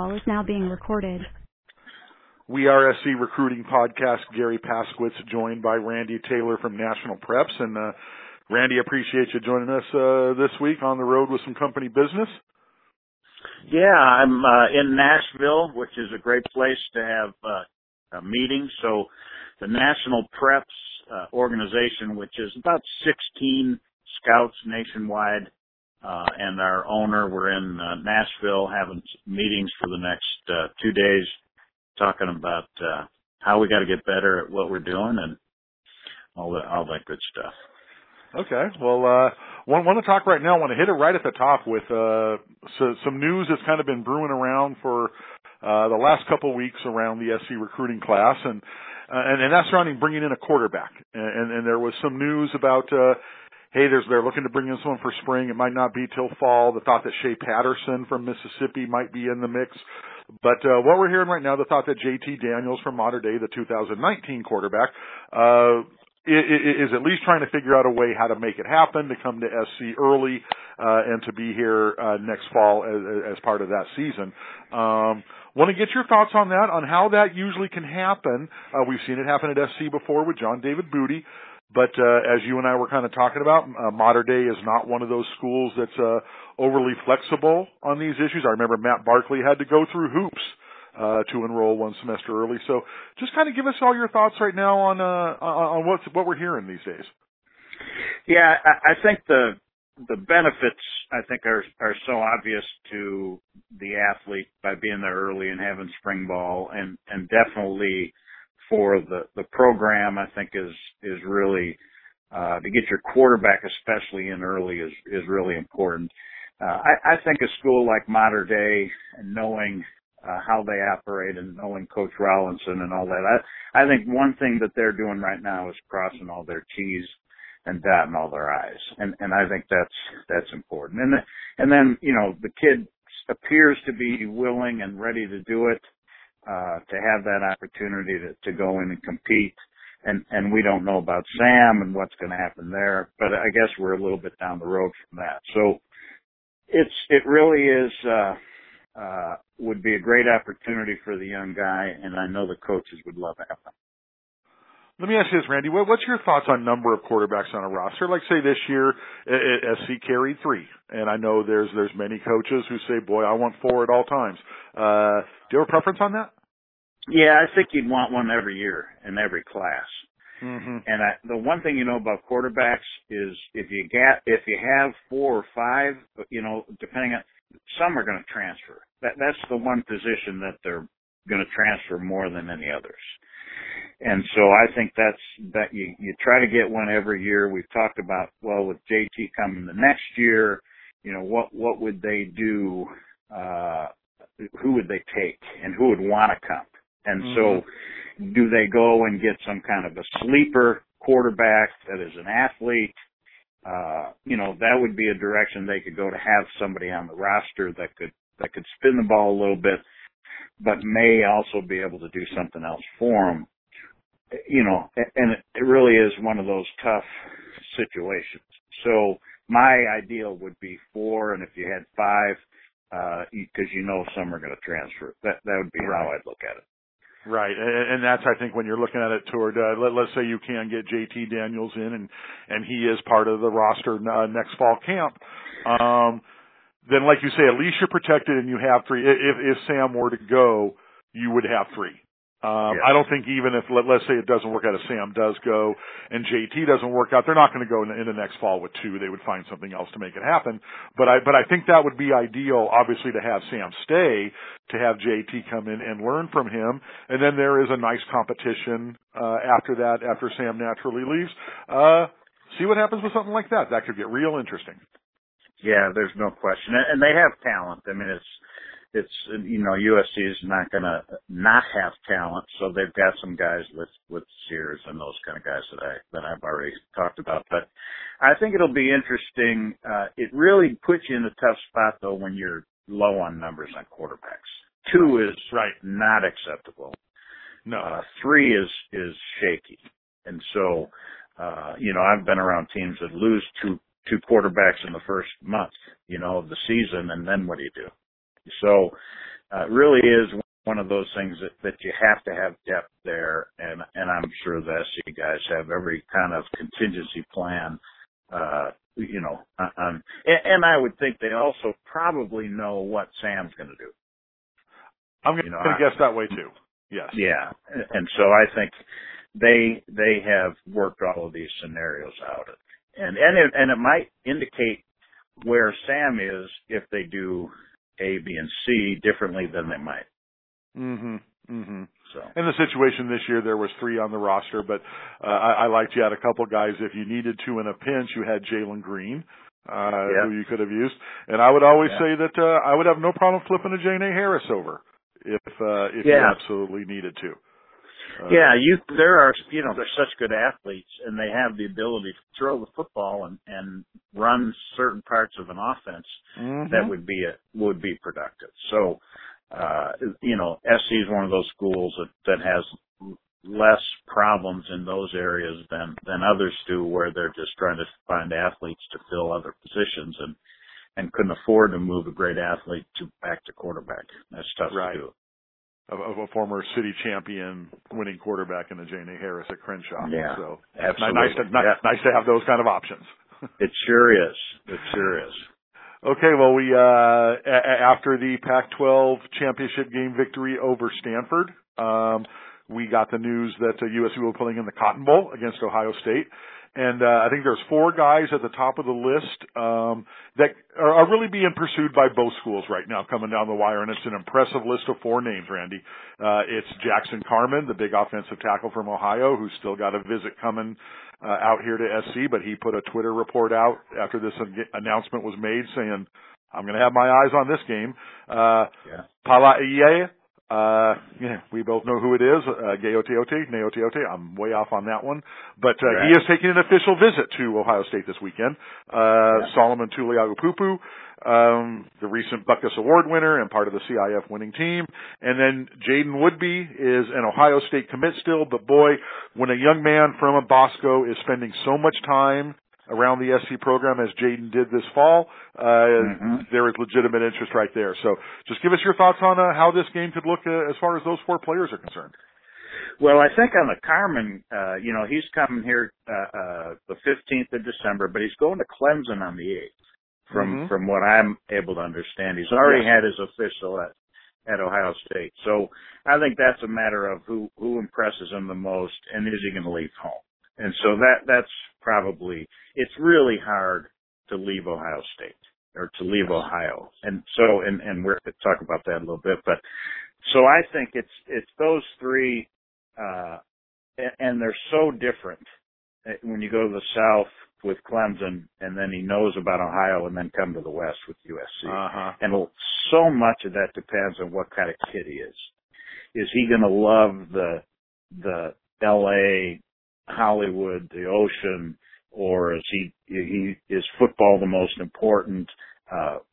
Call is now being recorded. We are SC Recruiting Podcast. Gary Pasquitz joined by Randy Taylor from National Preps. And Randy, appreciate you joining us this week on the road with some company business. Yeah, I'm in Nashville, which is a great place to have a meeting. So the National Preps organization, which is about 16 scouts nationwide, and our owner, we're in Nashville having meetings for the next 2 days talking about how we got to get better at what we're doing and all that good stuff. Okay. Well, want to talk right now. I want to hit it right at the top with some news that's kind of been brewing around for the last couple of weeks around the SC recruiting class, and that's surrounding bringing in a quarterback. And there was some news about hey, they're looking to bring in someone for spring. It might not be till fall. The thought that Shea Patterson from Mississippi might be in the mix. But what we're hearing right now, the thought that JT Daniels from Mater Dei, the 2019 quarterback, is at least trying to figure out a way how to make it happen, to come to SC early and to be here next fall as part of that season. Want to get your thoughts on that, on how that usually can happen. We've seen it happen at SC before with John David Booty. But as you and I were kind of talking about, Mater Dei is not one of those schools that's overly flexible on these issues. I remember Matt Barkley had to go through hoops to enroll one semester early. So just kind of give us all your thoughts right now on what we're hearing these days. Yeah, I think the benefits I think are so obvious to the athlete by being there early and having spring ball, and definitely for the program, I think is really, to get your quarterback especially in early is really important. I think a school like Mater Dei, and knowing how they operate and knowing Coach Rawlinson and all that, I think one thing that they're doing right now is crossing all their T's and dotting all their I's. And I think that's important. And then, you know, the kid appears to be willing and ready to do it. To have that opportunity to go in and compete. And we don't know about Sam and what's going to happen there, but I guess we're a little bit down the road from that. So it really is, would be a great opportunity for the young guy, and I know the coaches would love to have him. Let me ask you this, Randy. What's your thoughts on number of quarterbacks on a roster? Like, say, this year, SC carried 3. And I know there's many coaches who say, boy, I want 4 at all times. Do you have a preference on that? Yeah, I think you'd want one every year in every class. Mm-hmm. And the one thing you know about quarterbacks is if you have 4 or 5, you know, depending on – some are going to transfer. That's the one position that they're going to transfer more than any others. And so I think that you try to get one every year. We've talked about, well, with JT coming the next year, you know, what would they do? Who would they take and who would want to come? And mm-hmm. So do they go and get some kind of a sleeper quarterback that is an athlete? You know, that would be a direction they could go, to have somebody on the roster that could spin the ball a little bit, but may also be able to do something else for them. You know, and it really is one of those tough situations. So my ideal would be 4, and if you had 5, because you know some are going to transfer. That would be how I'd look at it. Right, and that's, I think, when you're looking at it toward, let's say you can get JT Daniels in, and he is part of the roster next fall camp. Then, like you say, at least you're protected and you have 3. If Sam were to go, you would have 3. Yeah. I don't think even if, let's say it doesn't work out, if Sam does go and JT doesn't work out, they're not going to go in the next fall with 2. They would find something else to make it happen. But I think that would be ideal, obviously, to have Sam stay, to have JT come in and learn from him. And then there is a nice competition, after that, after Sam naturally leaves. See what happens with something like that. That could get real interesting. Yeah, there's no question. And they have talent. I mean, it's you know, USC is not going to not have talent, so they've got some guys with Sears and those kind of guys that I've already talked about. But I think it'll be interesting. It really puts you in a tough spot, though, when you're low on numbers on quarterbacks. 2 is not acceptable. No. 3 is shaky. And so, you know, I've been around teams that lose two quarterbacks in the first month, you know, of the season, and then what do you do? So it really is one of those things that you have to have depth there, and I'm sure the SC guys have every kind of contingency plan, and I would think they also probably know what Sam's going to do. I'm going to guess that way too. Yes. Yeah, and so I think they have worked all of these scenarios out, and it might indicate where Sam is if they do A, B, and C differently than they might. Mm-hmm. So. In the situation this year, there was three on the roster, but I liked you had a couple guys. If you needed to in a pinch, you had Jalen Green, who you could have used. And I would always say that I would have no problem flipping a J.N.A. Harris over if you absolutely needed to. They're such good athletes, and they have the ability to throw the football and run certain parts of an offense that would be productive. So, SC is one of those schools that has less problems in those areas than others do, where they're just trying to find athletes to fill other positions and couldn't afford to move a great athlete back to quarterback. That's tough to do. Of a former city champion winning quarterback in the J.N.A. Harris at Crenshaw. Yeah, so absolutely. Nice to have those kind of options. It sure is. Okay, well, we after the Pac-12 championship game victory over Stanford, we got the news that USC will be playing in the Cotton Bowl against Ohio State. And I think there's four guys at the top of the list that are really being pursued by both schools right now coming down the wire, and it's an impressive list of four names, Randy. It's Jackson Carman, the big offensive tackle from Ohio, who's still got a visit coming out here to SC, but he put a Twitter report out after this announcement was made saying, I'm going to have my eyes on this game. Palaiyea. We both know who it is, Gaoteote, Naoteote. I'm way off on that one. But he is taking an official visit to Ohio State this weekend. Solomon Tuliagu Pupu, the recent Butkus Award winner and part of the CIF winning team. And then Jaden Woodby is an Ohio State commit still, but boy, when a young man from a Bosco is spending so much time around the SC program as Jaden did this fall, there is legitimate interest right there. So just give us your thoughts on how this game could look as far as those four players are concerned. Well, I think on the Carman, he's coming here the 15th of December, but he's going to Clemson on the 8th from what I'm able to understand. He's already had his official at Ohio State. So I think that's a matter of who impresses him the most and is he going to leave home. And so that's probably, it's really hard to leave Ohio State or to leave Ohio. And so, and we're going to talk about that a little bit, but so I think it's those three, and they're so different when you go to the South with Clemson and then he knows about Ohio and then come to the West with USC. And so much of that depends on what kind of kid he is. Is he going to love the LA, Hollywood, the ocean, or is is football the most important?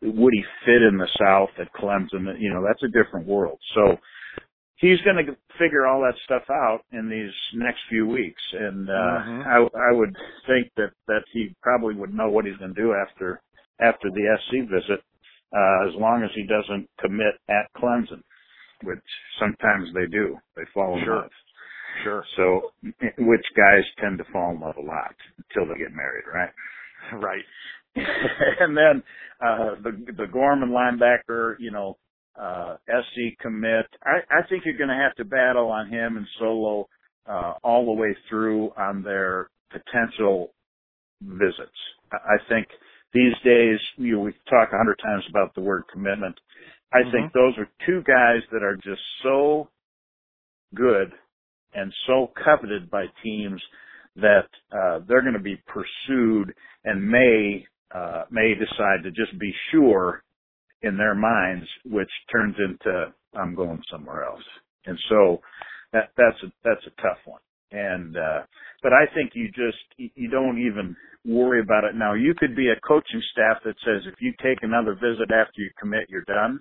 Would he fit in the South at Clemson? That's a different world. So he's going to figure all that stuff out in these next few weeks. And, I would think that he probably would know what he's going to do after the SC visit, as long as he doesn't commit at Clemson, which sometimes they do. They follow him. Sure. So, which guys tend to fall in love a lot until they get married, right? Right. And then the Gorman linebacker, SC commit. I think you're going to have to battle on him and Solo all the way through on their potential visits. I think these days, we talk 100 times about the word commitment. I think those are two guys that are just so good and so coveted by teams that they're going to be pursued and may decide to just be sure in their minds, which turns into I'm going somewhere else. And so that's a tough one. And but I think you don't even worry about it now. You could be a coaching staff that says if you take another visit after you commit, you're done.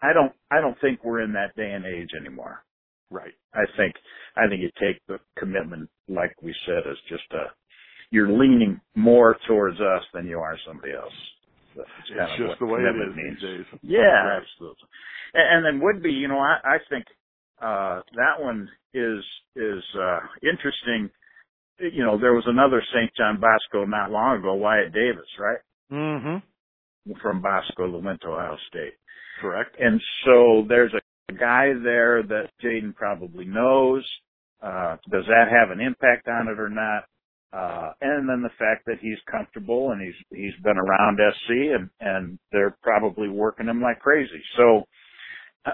I don't think we're in that day and age anymore. Right. I think you take the commitment, like we said, as just you're leaning more towards us than you are somebody else. That's it's just the way it is these days. Yeah. And then would be, you know, I think that one is interesting. You know, there was another St. John Bosco not long ago, Wyatt Davis, right? Mm-hmm. From Bosco that went to Ohio State. Correct. And so there's a guy there that Jaden probably knows. Does that have an impact on it or not? And then the fact that he's comfortable and he's been around SC and they're probably working him like crazy. So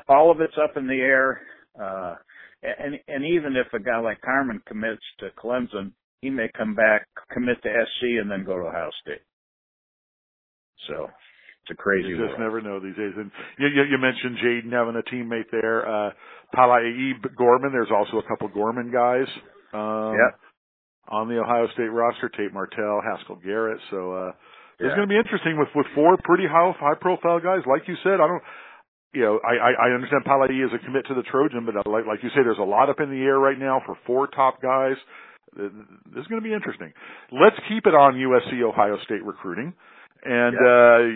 all of it's up in the air. And even if a guy like Carman commits to Clemson, he may come back, commit to SC, and then go to Ohio State. So it's a crazy world. You just never know these days. And you mentioned Jaden having a teammate there. Palaiyea Gorman, there's also a couple Gorman guys. Yep. On the Ohio State roster, Tate Martell, Haskell Garrett. So it's going to be interesting with four pretty high-profile guys. Like you said, I understand Palaiyea is a commit to the Trojan, but like you say, there's a lot up in the air right now for four top guys. This is going to be interesting. Let's keep it on USC Ohio State recruiting. And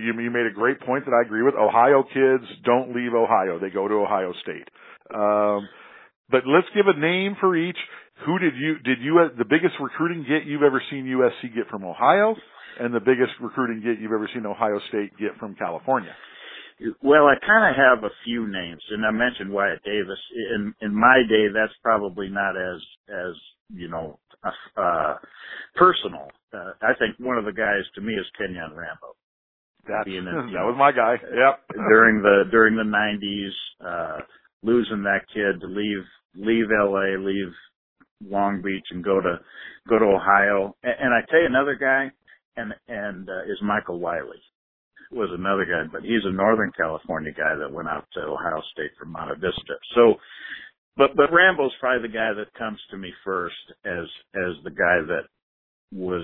you made a great point that I agree with. Ohio kids don't leave Ohio. They go to Ohio State. But let's give a name for each. Who did you the biggest recruiting get you've ever seen USC get from Ohio, and the biggest recruiting get you've ever seen Ohio State get from California? Well, I kind of have a few names, and I mentioned Wyatt Davis. In my day, that's probably not as you know personal. I think one of the guys to me is Kenyon Rambo. That was my guy. Yep. during the 90s, losing that kid to leave LA, leave Long Beach and go to Ohio. And I tell you another guy and is Michael Wiley was another guy, but he's a Northern California guy that went out to Ohio State from Monte Vista. So, but Rambo's probably the guy that comes to me first as the guy that was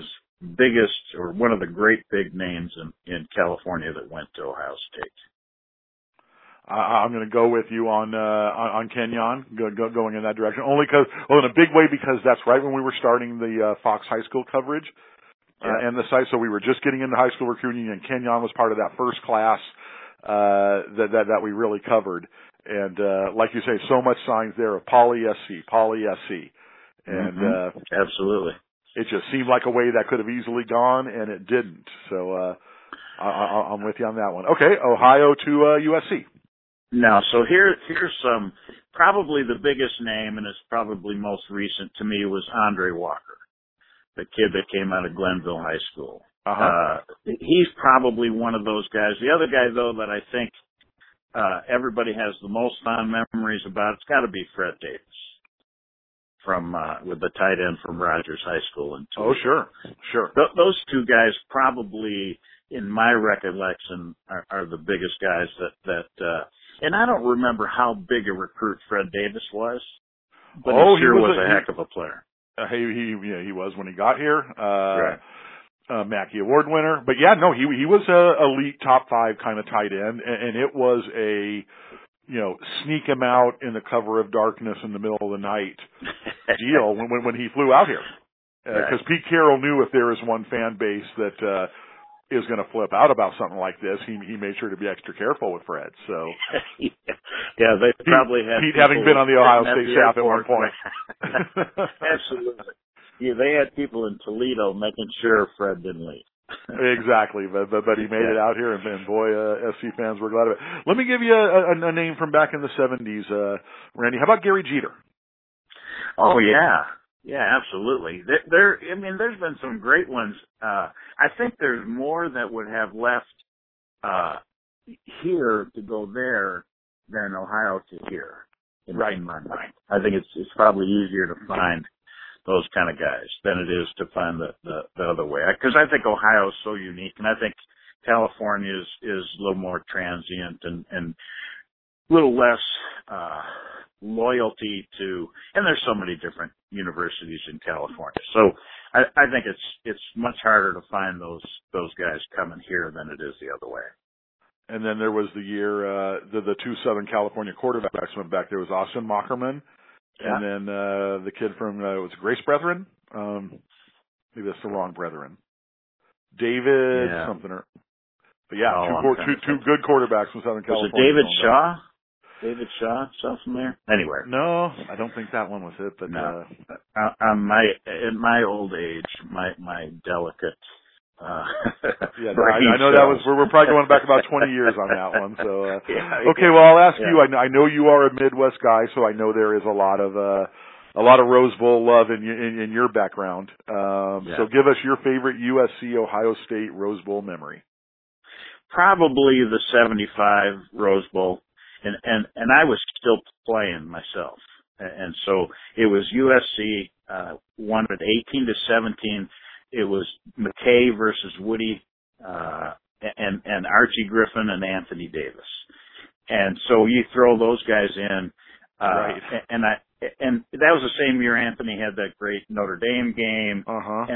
biggest or one of the great big names in California that went to Ohio State. I'm going to go with you on Kenyon going in that direction only because in a big way because that's right when we were starting the Fox High School coverage and the site, so we were just getting into high school recruiting and Kenyon was part of that first class that we really covered and like you say, so much signs there of Poly SC, and absolutely it just seemed like a way that could have easily gone and it didn't. So I'm with you on that one. Okay, Ohio to USC. No, so here's some, probably the biggest name, and it's probably most recent to me, was Andre Walker, the kid that came out of Glenville High School. He's probably one of those guys. The other guy, though, that I think everybody has the most fond memories about, it's got to be Fred Davis from with the tight end from Rogers High School. In Toledo. Oh, sure. Those two guys probably, in my recollection, are the biggest guys that and I don't remember how big a recruit Fred Davis was, but he sure was a heck of a player. He was when he got here. Right. Mackey Award winner. But, he was an elite top five kind of tight end, and it was a, sneak him out in the cover of darkness in the middle of the night deal when he flew out here. Because Pete Carroll knew if there is one fan base that is going to flip out about something like this, he made sure to be extra careful with Fred. So, they probably had Pete having been on the Ohio State staff at one point. Absolutely, they had people in Toledo making sure Fred didn't leave. Exactly, but he made it out here, and boy, SC fans were glad of it. Let me give you a name from back in the 70s, Randy. How about Gary Jeter? Oh yeah. Yeah, absolutely. There's been some great ones. I think there's more that would have left here to go there than Ohio to here. In my mind, I think it's probably easier to find those kind of guys than it is to find the other way. Because I think Ohio is so unique, and I think California is a little more transient and a little less loyalty to, and there's so many different universities in California. So I think it's much harder to find those guys coming here than it is the other way. And then there was the year the two Southern California quarterbacks went back. There was Austin Mockerman, and then the kid from it was Grace Brethren. Maybe that's the wrong Brethren. David something or But yeah, two good quarterbacks from Southern California. Was it David Shaw from there? Anywhere. No, I don't think that one was it. But no. At my old age, my delicate. I know that was. We're probably going back about 20 years on that one. So okay, well, I'll ask you. I know you are a Midwest guy, so I know there is a lot of Rose Bowl love in your background. So give us your favorite USC Ohio State Rose Bowl memory. Probably the 75 Rose Bowl, and I was still playing myself, and so it was USC won at 18-17. It was McKay versus Woody, and Archie Griffin and Anthony Davis. And so you throw those guys in, right. and that was the same year Anthony had that great Notre Dame game. Uh-huh.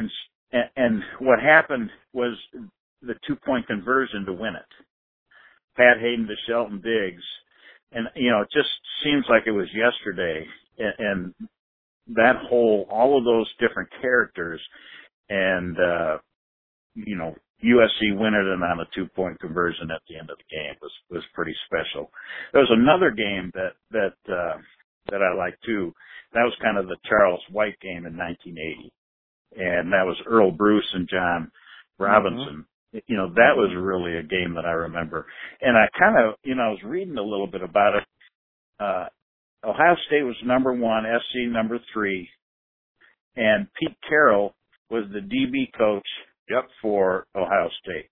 And what happened was the 2-point conversion to win it. Pat Hayden to Shelton Diggs. And, it just seems like it was yesterday. And that whole, all of those different characters, and, USC winning it on a 2-point conversion at the end of the game was pretty special. There was another game that I liked too. That was kind of the Charles White game in 1980. And that was Earl Bruce and John Robinson. Mm-hmm. That was really a game that I remember. And I kind of, I was reading a little bit about it. Ohio State was number 1, SC number 3, and Pete Carroll was the DB coach for Ohio State.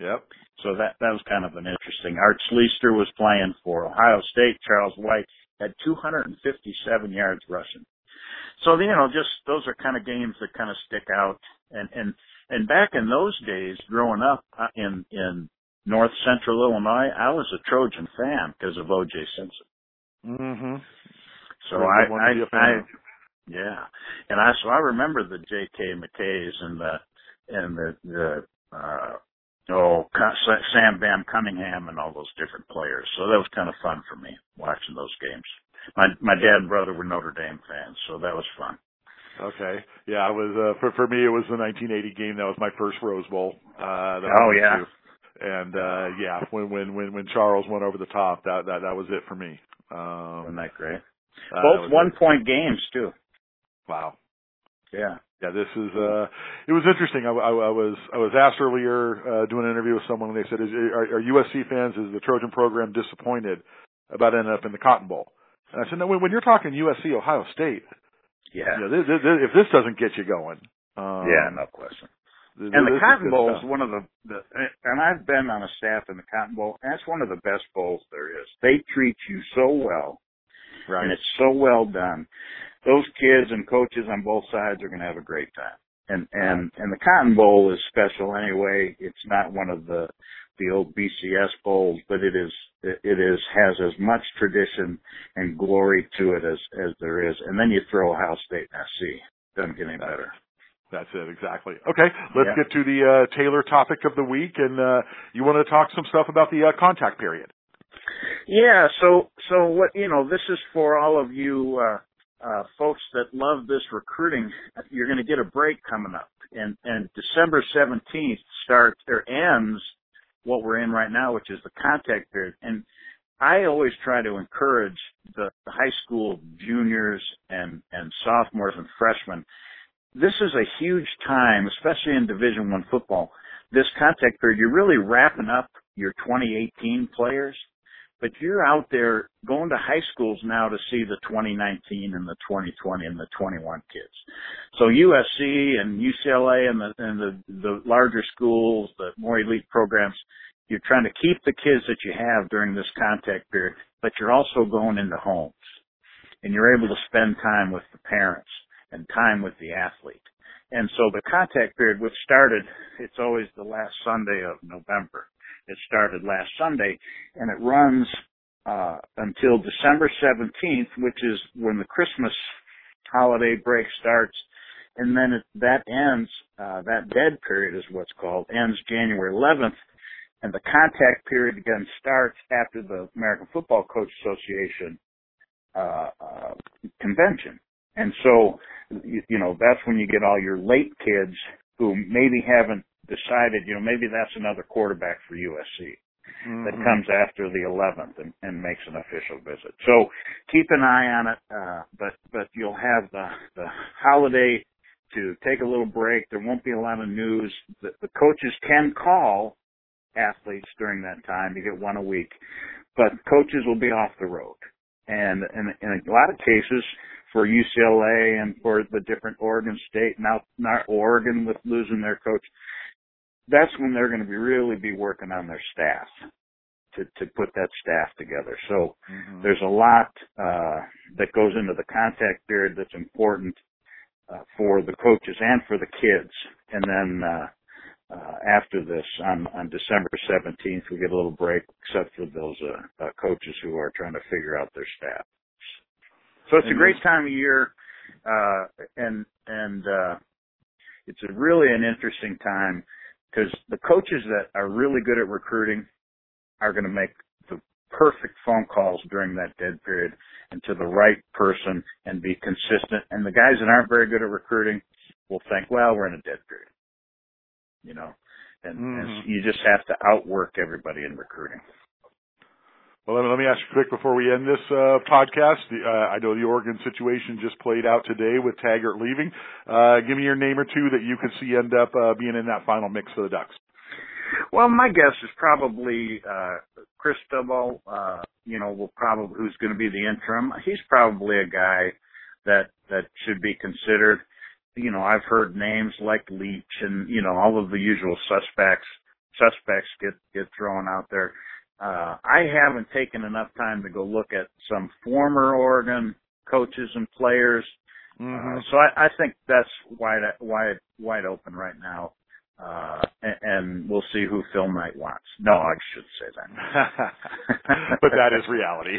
Yep. So that was kind of an interesting. Art Sleester was playing for Ohio State. Charles White had 257 yards rushing. So, just those are kind of games that kind of stick out. And back in those days, growing up in north central Illinois, I was a Trojan fan because of O.J. Simpson. Mm-hmm. So I remember the J.K. McKays and Sam Bam Cunningham and all those different players. So that was kind of fun for me watching those games. My dad and brother were Notre Dame fans, so that was fun. Okay, yeah, I was for me it was the 1980 game. That was my first Rose Bowl. When Charles went over the top, that was it for me. Wasn't that great? Both 1-point games too. Wow. Yeah. Yeah, this is, it was interesting. I was asked earlier, doing an interview with someone, and they said, are USC fans, is the Trojan program disappointed about ending up in the Cotton Bowl? And I said, no, when you're talking USC, Ohio State, if this doesn't get you going. No question. The Cotton Bowl is one of and I've been on a staff in the Cotton Bowl, and that's one of the best bowls there is. They treat you so well. Right. And it's so well done. Those kids and coaches on both sides are going to have a great time. And the Cotton Bowl is special anyway. It's not one of the old BCS bowls, but it has as much tradition and glory to it as there is. And then you throw Ohio State and SC. Doesn't get any better. That's it, exactly. Okay, let's get to the Taylor topic of the week. And you want to talk some stuff about the contact period. Yeah, so what, this is for all of you folks that love this recruiting. You're going to get a break coming up, and December 17th starts or ends what we're in right now, which is the contact period. And I always try to encourage the high school juniors and sophomores and freshmen. This is a huge time, especially in Division I football. This contact period, you're really wrapping up your 2018 players. But you're out there going to high schools now to see the 2019 and the 2020 and the 21 kids. So USC and UCLA and the larger schools, the more elite programs, you're trying to keep the kids that you have during this contact period, but you're also going into homes. And you're able to spend time with the parents and time with the athlete. And so the contact period, which started, it's always the last Sunday of November. It started last Sunday, and it runs until December 17th, which is when the Christmas holiday break starts, and then that ends, that dead period is what's called, ends January 11th, and the contact period again starts after the American Football Coaches Association convention. And so, that's when you get all your late kids who maybe haven't decided, you know, maybe that's another quarterback for USC that comes after the 11th and makes an official visit. So keep an eye on it, but you'll have the holiday to take a little break. There won't be a lot of news. The coaches can call athletes during that time. You get one a week. But coaches will be off the road. And in a lot of cases for UCLA and for the different Oregon State, now Oregon with losing their coach, that's when they're going to be really working on their staff to put that staff together. So there's a lot that goes into the contact period that's important for the coaches and for the kids. And then after this, on December 17th, we get a little break, except for those coaches who are trying to figure out their staff. So it's a great time of year, and it's really an interesting time because the coaches that are really good at recruiting are going to make the perfect phone calls during that dead period and to the right person and be consistent. And the guys that aren't very good at recruiting will think, well, we're in a dead period. You know, and you just have to outwork everybody in recruiting. Well, let me ask you quick before we end this podcast. I know the Oregon situation just played out today with Taggart leaving. Give me your name or two that you could see end up being in that final mix for the Ducks. Well, my guess is probably Cristobal, will probably, who's going to be the interim. He's probably a guy that should be considered. You know, I've heard names like Leach and, all of the usual suspects get thrown out there. I haven't taken enough time to go look at some former Oregon coaches and players. So I think that's wide open right now. And we'll see who Phil Knight wants. No, I should say that. But that is reality.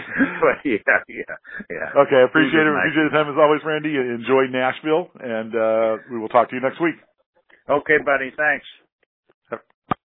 Yeah. Okay, appreciate it. Appreciate the time as always, Randy. Enjoy Nashville, and we will talk to you next week. Okay, buddy. Thanks.